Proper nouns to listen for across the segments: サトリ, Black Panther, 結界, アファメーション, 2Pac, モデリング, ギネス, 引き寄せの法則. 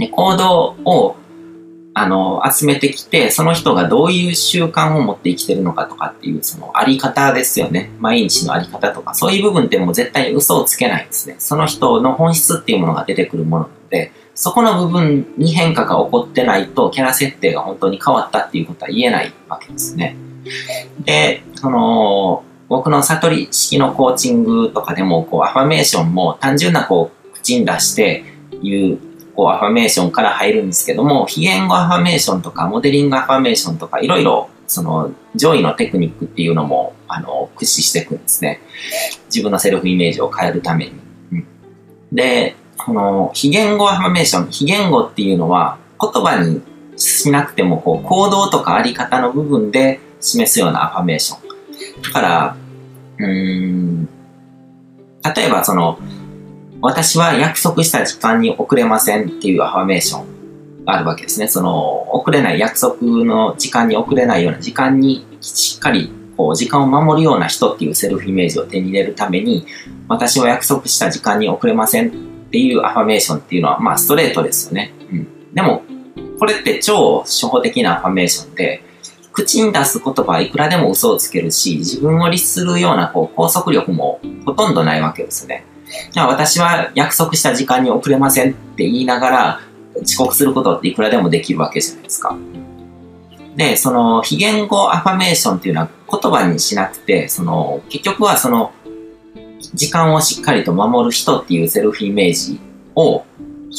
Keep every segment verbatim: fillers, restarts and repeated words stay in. レコードをあの集めてきて、その人がどういう習慣を持って生きてるのかとかっていうそのあり方ですよね。毎日のあり方とかそういう部分ってもう絶対嘘をつけないですね。その人の本質っていうものが出てくるものなので、そこの部分に変化が起こってないとキャラ設定が本当に変わったっていうことは言えないわけですね。で、その僕の悟り式のコーチングとかでもこうアファメーションも単純なこう口に出して言うこうアファメーションから入るんですけども、非言語アファメーションとかモデリングアファメーションとかいろいろその上位のテクニックっていうのもあの駆使していくんですね。自分のセルフイメージを変えるために。うん、で、この非言語アファメーション、非言語っていうのは言葉にしなくてもこう行動とかあり方の部分で示すようなアファメーション。だから、うーん、例えばその、私は約束した時間に遅れませんっていうアファメーションがあるわけですね。その、遅れない、約束の時間に遅れないような時間にしっかりこう時間を守るような人っていうセルフイメージを手に入れるために、私は約束した時間に遅れませんっていうアファメーションっていうのは、まあストレートですよね。うん。でも、これって超初歩的なアファメーションで、口に出す言葉はいくらでも嘘をつけるし、自分を律するようなこう拘束力もほとんどないわけですね。私は約束した時間に遅れませんって言いながら遅刻することっていくらでもできるわけじゃないですか。で、その非言語アファメーションっていうのは言葉にしなくて、その結局はその時間をしっかりと守る人っていうセルフイメージを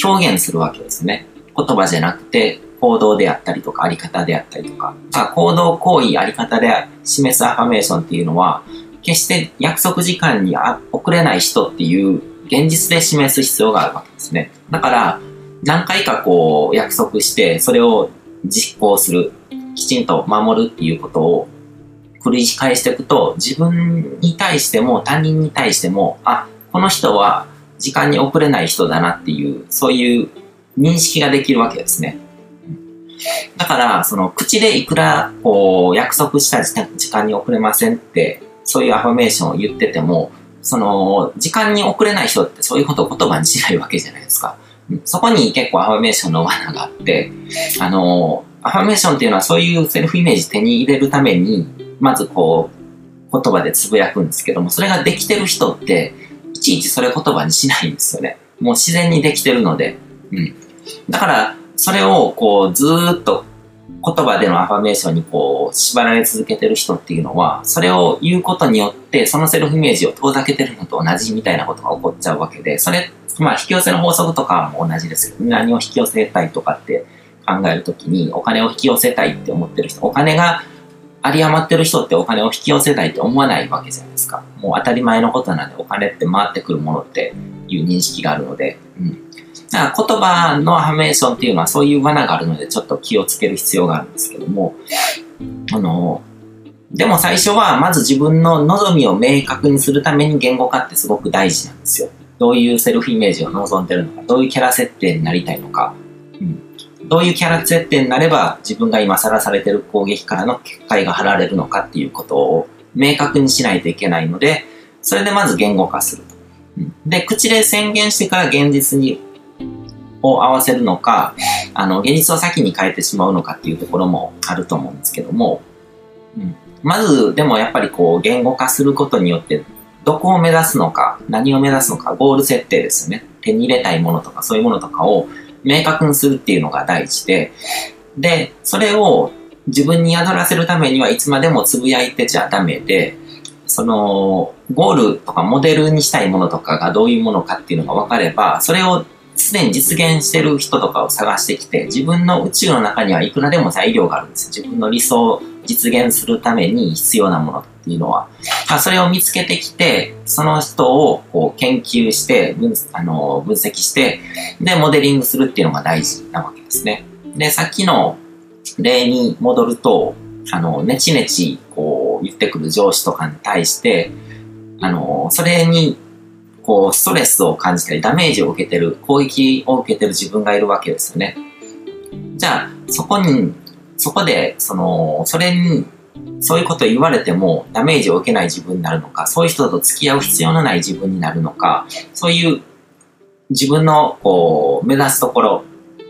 表現するわけですね。言葉じゃなくて行動であったりとかあり方であったりとか、まあ、行動行為あり方で示すアファメーションっていうのは決して約束時間に遅れない人っていう現実で示す必要があるわけですね。だから何回かこう約束してそれを実行する、きちんと守るっていうことを繰り返していくと、自分に対しても他人に対しても、あ、この人は時間に遅れない人だなっていうそういう認識ができるわけですね。だからその口でいくらこう約束した時間に遅れませんってそういうアファメーションを言ってても、その時間に遅れない人ってそういうことを言葉にしないわけじゃないですか。そこに結構アファメーションの罠があって、あのアファメーションっていうのはそういうセルフイメージ手に入れるためにまずこう言葉でつぶやくんですけども、それができてる人っていちいちそれ言葉にしないんですよね。もう自然にできてるので、うん、だからそれをこうずーっと言葉でのアファメーションにこう縛られ続けてる人っていうのは、それを言うことによってそのセルフイメージを遠ざけてるのと同じみたいなことが起こっちゃうわけで、それ、まあ引き寄せの法則とかも同じですけど、何を引き寄せたいとかって考えるときに、お金を引き寄せたいって思ってる人、お金が有り余ってる人ってお金を引き寄せたいって思わないわけじゃないですか。もう当たり前のことなんで、お金って回ってくるものっていう認識があるので、うん。だから言葉のアファメーションっていうのはそういう罠があるのでちょっと気をつける必要があるんですけども、あの、でも最初はまず自分の望みを明確にするために言語化ってすごく大事なんですよ。どういうセルフイメージを望んでるのか、どういうキャラ設定になりたいのか、うん、どういうキャラ設定になれば自分が今さらされてる攻撃からの結界が張られるのかっていうことを明確にしないといけないので、それでまず言語化すると。うん、で、口で宣言してから現実にを合わせるのか、あの、現実を先に変えてしまうのかっていうところもあると思うんですけども、うん、まず、でもやっぱりこう、言語化することによって、どこを目指すのか、何を目指すのか、ゴール設定ですよね。手に入れたいものとか、そういうものとかを明確にするっていうのが大事で、で、それを自分に宿らせるためにはいつまでもつぶやいてちゃダメで、その、ゴールとかモデルにしたいものとかがどういうものかっていうのが分かれば、それをすでに実現してる人とかを探してきて、自分の宇宙の中にはいくらでも材料があるんです。自分の理想を実現するために必要なものっていうのは。それを見つけてきて、その人をこう研究して分、あの、分析して、で、モデリングするっていうのが大事なわけですね。で、さっきの例に戻ると、あの、ねちねちこう言ってくる上司とかに対して、あの、それに、こう、ストレスを感じたり、ダメージを受けてる、攻撃を受けてる自分がいるわけですよね。じゃあ、そこに、そこで、その、それに、そういうことを言われても、ダメージを受けない自分になるのか、そういう人と付き合う必要のない自分になるのか、そういう、自分の、こう、目指すところ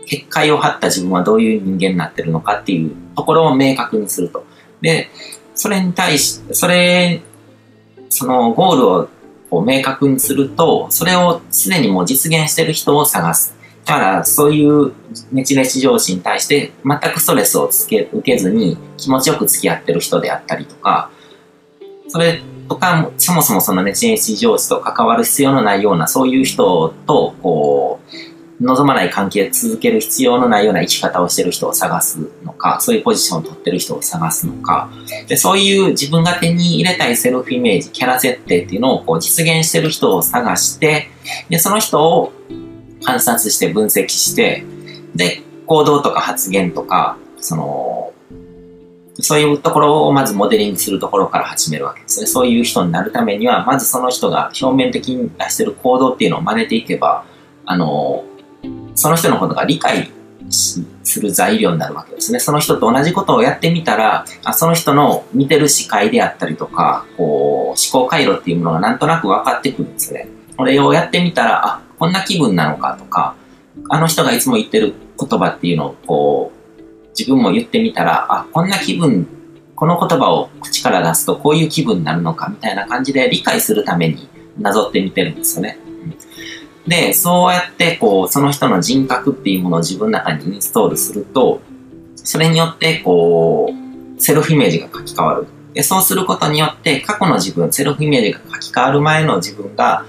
結界を張った自分はどういう人間になってるのかっていうところを明確にすると。で、それに対し、それ、そのゴールをこう明確にすると、それをすでにもう実現してる人を探す。だから、そういうネチネチ上司に対して全くストレスをつけ受けずに気持ちよく付き合ってる人であったりとか、それとか、そもそもそのネチネチ上司と関わる必要のないような、そういう人とこう、望まない関係を続ける必要のないような生き方をしてる人を探すのか、そういうポジションを取ってる人を探すのか、で、そういう自分が手に入れたいセルフイメージ、キャラ設定っていうのをこう実現してる人を探して、で、その人を観察して分析して、で、行動とか発言とか、その、そういうところをまずモデリングするところから始めるわけですね。そういう人になるためには、まずその人が表面的に出してる行動っていうのを真似ていけば、あの、その人のことが理解する材料になるわけですね。その人と同じことをやってみたら、あ、その人の見てる視界であったりとか、こう、思考回路っていうものがなんとなく分かってくるんですね。これをやってみたら、あ、こんな気分なのかとか、あの人がいつも言ってる言葉っていうのをこう自分も言ってみたら、あ、こんな気分、この言葉を口から出すとこういう気分になるのかみたいな感じで理解するためになぞってみてるんですよね。で、そうやってこうその人の人格っていうものを自分の中にインストールすると、それによってこうセルフイメージが書き換わる。で、そうすることによって過去の自分、セルフイメージが書き換わる前の自分が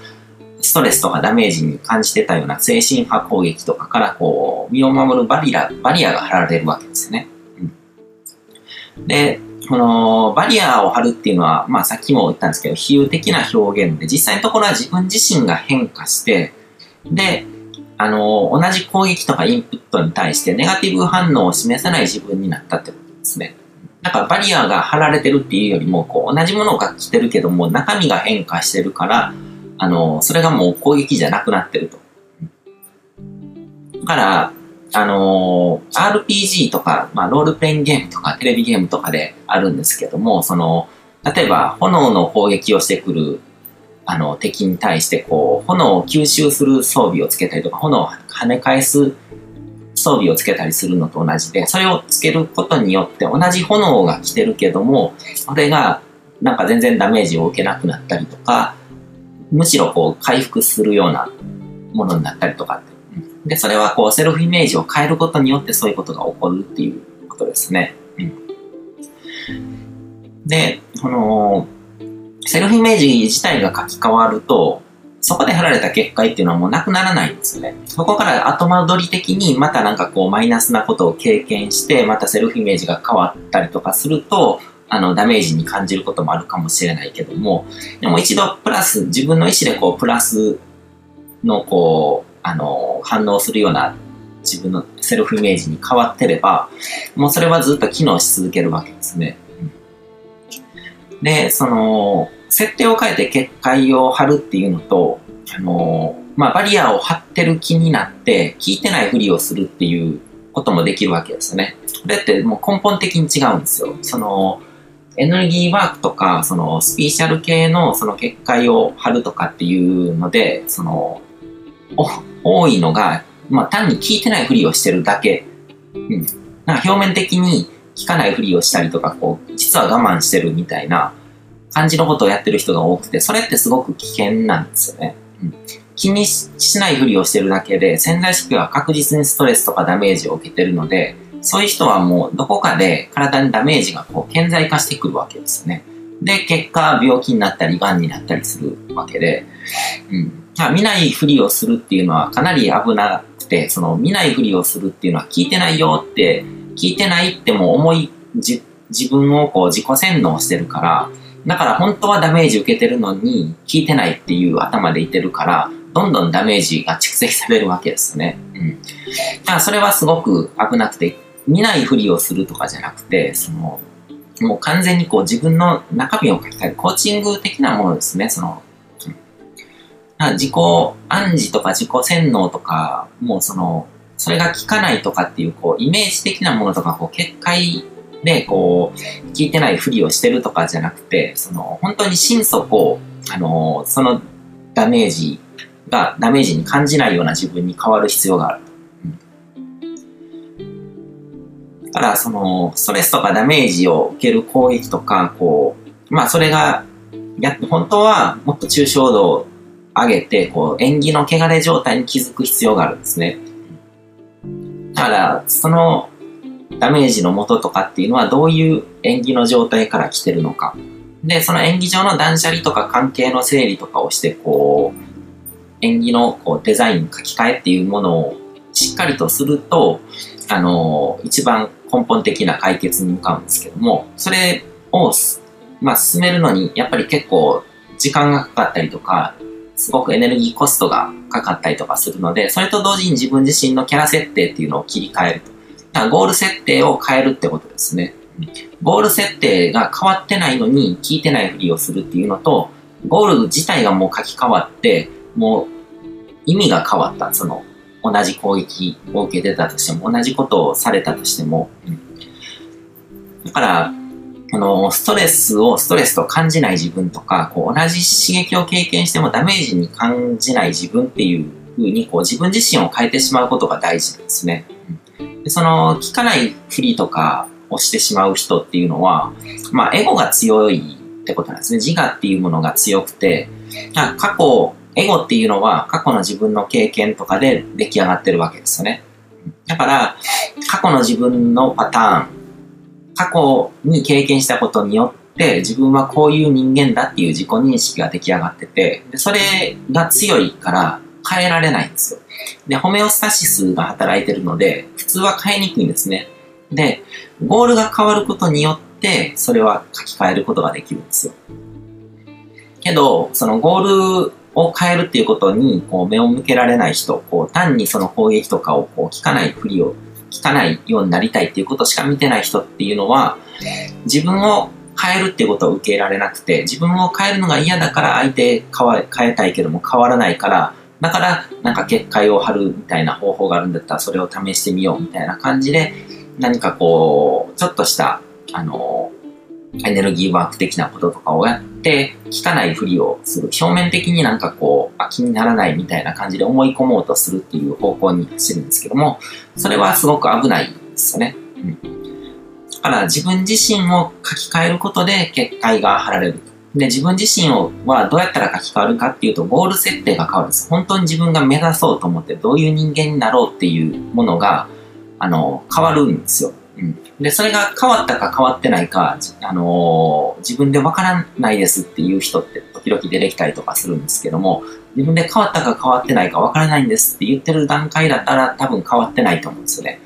ストレスとかダメージに感じてたような精神波攻撃とかからこう身を守るバリア、バリアが張られるわけですね。うん、で、このバリアを張るっていうのは、まあさっきも言ったんですけど、比喩的な表現で、実際のところは自分自身が変化して、で、あの、同じ攻撃とかインプットに対してネガティブ反応を示さない自分になったってことですね。だからバリアが張られてるっていうよりも、こう同じものが着てるけども中身が変化してるから、あの、それがもう攻撃じゃなくなってると。だから、あの、アールピージー とか、まあ、ロールプレイングゲームとか、テレビゲームとかであるんですけども、その、例えば、炎の攻撃をしてくる、あの、敵に対して、こう、炎を吸収する装備をつけたりとか、炎を跳ね返す装備をつけたりするのと同じで、それをつけることによって、同じ炎が来てるけども、それが、なんか全然ダメージを受けなくなったりとか、むしろこう回復するようなものになったりとかって。で、それはこうセルフイメージを変えることによってそういうことが起こるっていうことですね。うん、で、この、セルフイメージ自体が書き換わると、そこで貼られた結界っていうのはもうなくならないんですよね。そこから後戻り的にまたなんかこうマイナスなことを経験して、またセルフイメージが変わったりとかすると、あのダメージに感じることもあるかもしれないけども、でも一度プラス、自分の意思でこうプラスのこうあの反応するような自分のセルフイメージに変わってれば、もうそれはずっと機能し続けるわけですね。で、その設定を変えて結界を張るっていうのと、あの、まあ、バリアを張ってる気になって聞いてないふりをするっていうこともできるわけですよね。これってもう根本的に違うんですよ。そのエネルギーワークとか、そのスピーシャル系のその結界を張るとかっていうので、その、多いのが、まあ単に聞いてないふりをしてるだけ。うん。なんか表面的に聞かないふりをしたりとか、こう、実は我慢してるみたいな感じのことをやってる人が多くて、それってすごく危険なんですよね。うん。気にしないふりをしてるだけで、潜在意識は確実にストレスとかダメージを受けてるので、そういう人はもうどこかで体にダメージがこう顕在化してくるわけですよね。で、結果病気になったり、癌になったりするわけで、うん。見ないふりをするっていうのはかなり危なくて、その見ないふりをするっていうのは聞いてないよって、聞いてないってもう思い、じ、自分をこう自己洗脳してるから、だから本当はダメージ受けてるのに聞いてないっていう頭でいてるから、どんどんダメージが蓄積されるわけですね。うん。だからそれはすごく危なくて、見ないふりをするとかじゃなくて、その、もう完全にこう自分の中身を書き換える、コーチング的なものですね、その、うん、自己暗示とか自己洗脳とか、もうその、それが効かないとかっていう、こう、イメージ的なものとか、こう、結界で、こう、聞いてないふりをしてるとかじゃなくて、その、本当に心底、あの、そのダメージが、ダメージに感じないような自分に変わる必要がある。うん、からそのストレスとかダメージを受ける攻撃とか、こう、まあそれがやって、本当はもっと抽象度を上げて、こう、縁起の汚れ状態に気づく必要があるんですね。だから、そのダメージの元とかっていうのはどういう縁起の状態から来てるのか。で、その縁起上の断捨離とか関係の整理とかをして、こう、縁起のこうデザイン、書き換えっていうものをしっかりとすると、あのー、一番根本的な解決に向かうんですけども、それを、まあ、進めるのに、やっぱり結構時間がかかったりとか、すごくエネルギーコストがかかったりとかするので、それと同時に自分自身のキャラ設定っていうのを切り替えると。だからゴール設定を変えるってことですね。ゴール設定が変わってないのに聞いてないふりをするっていうのと、ゴール自体がもう書き換わって、もう意味が変わった。その、同じ攻撃を受けてたとしても、同じことをされたとしても。だから、あの、ストレスをストレスと感じない自分とか、こう同じ刺激を経験してもダメージに感じない自分っていう風に、こう自分自身を変えてしまうことが大事なんですね。で、その、聞かないふりとかをしてしまう人っていうのは、まあ、エゴが強いってことなんですね。自我っていうものが強くて、過去、エゴっていうのは過去の自分の経験とかで出来上がってるわけですよね。だから、過去の自分のパターン、過去に経験したことによって自分はこういう人間だっていう自己認識が出来上がってて、でそれが強いから変えられないんですよ。で、ホメオスタシスが働いてるので、普通は変えにくいんですね。で、ゴールが変わることによって、それは書き換えることができるんですよ。けど、そのゴールを変えるっていうことにこう目を向けられない人、こう単にその攻撃とかをこう聞かないふりを、聞かないようになりたいっていうことしか見てない人っていうのは、自分を変えるっていうことを受け入れられなくて、自分を変えるのが嫌だから相手変わ、変えたいけども変わらないから、だからなんか結界を張るみたいな方法があるんだったらそれを試してみようみたいな感じで、何かこう、ちょっとした、あの、エネルギーワーク的なこととかをやって、聞かないふりをする。表面的になんかこう、あ、気にならないみたいな感じで思い込もうとするっていう方向に走るんですけども、それはすごく危ないですよね。うん。だから自分自身を書き換えることで結界が張られる。で、自分自身をはどうやったら書き換わるかっていうと、ゴール設定が変わるんです。本当に自分が目指そうと思って、どういう人間になろうっていうものが、あの、変わるんですよ。うん、で、それが変わったか変わってないか、あのー、自分でわからないですっていう人って時々出てきたりとかするんですけども、自分で変わったか変わってないかわからないんですって言ってる段階だったら多分変わってないと思うんですよね。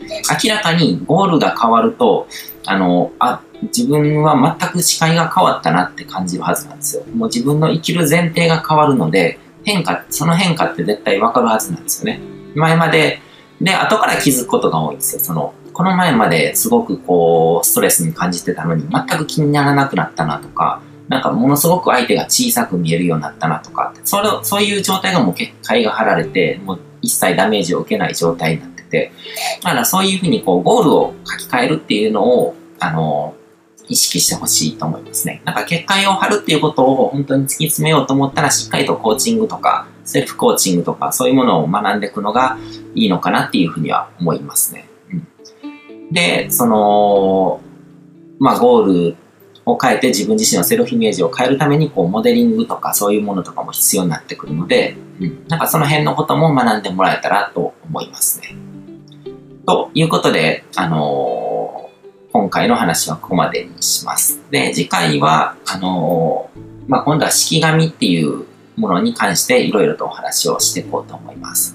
明らかにゴールが変わると、あのー、あ、自分は全く視界が変わったなって感じるはずなんですよ。もう自分の生きる前提が変わるので、変化、その変化って絶対わかるはずなんですよね。前まで、で、後から気づくことが多いんですよ。その、この前まですごくこう、ストレスに感じてたのに全く気にならなくなったなとか、なんかものすごく相手が小さく見えるようになったなとか、それそういう状態がもう結界が張られて、もう一切ダメージを受けない状態になってて、だからそういうふうにこう、ゴールを書き換えるっていうのを、あの、意識してほしいと思いますね。なんか結界を張るっていうことを本当に突き詰めようと思ったら、しっかりとコーチングとか、セルフコーチングとか、そういうものを学んでいくのがいいのかなっていうふうには思いますね。うん、で、その、まあ、ゴールを変えて自分自身のセルフイメージを変えるために、こう、モデリングとかそういうものとかも必要になってくるので、うん、なんかその辺のことも学んでもらえたらと思いますね。ということで、あのー、今回の話はここまでにします。で、次回は、あのー、まあ、今度は式神っていうものに関していろいろとお話をしていこうと思います。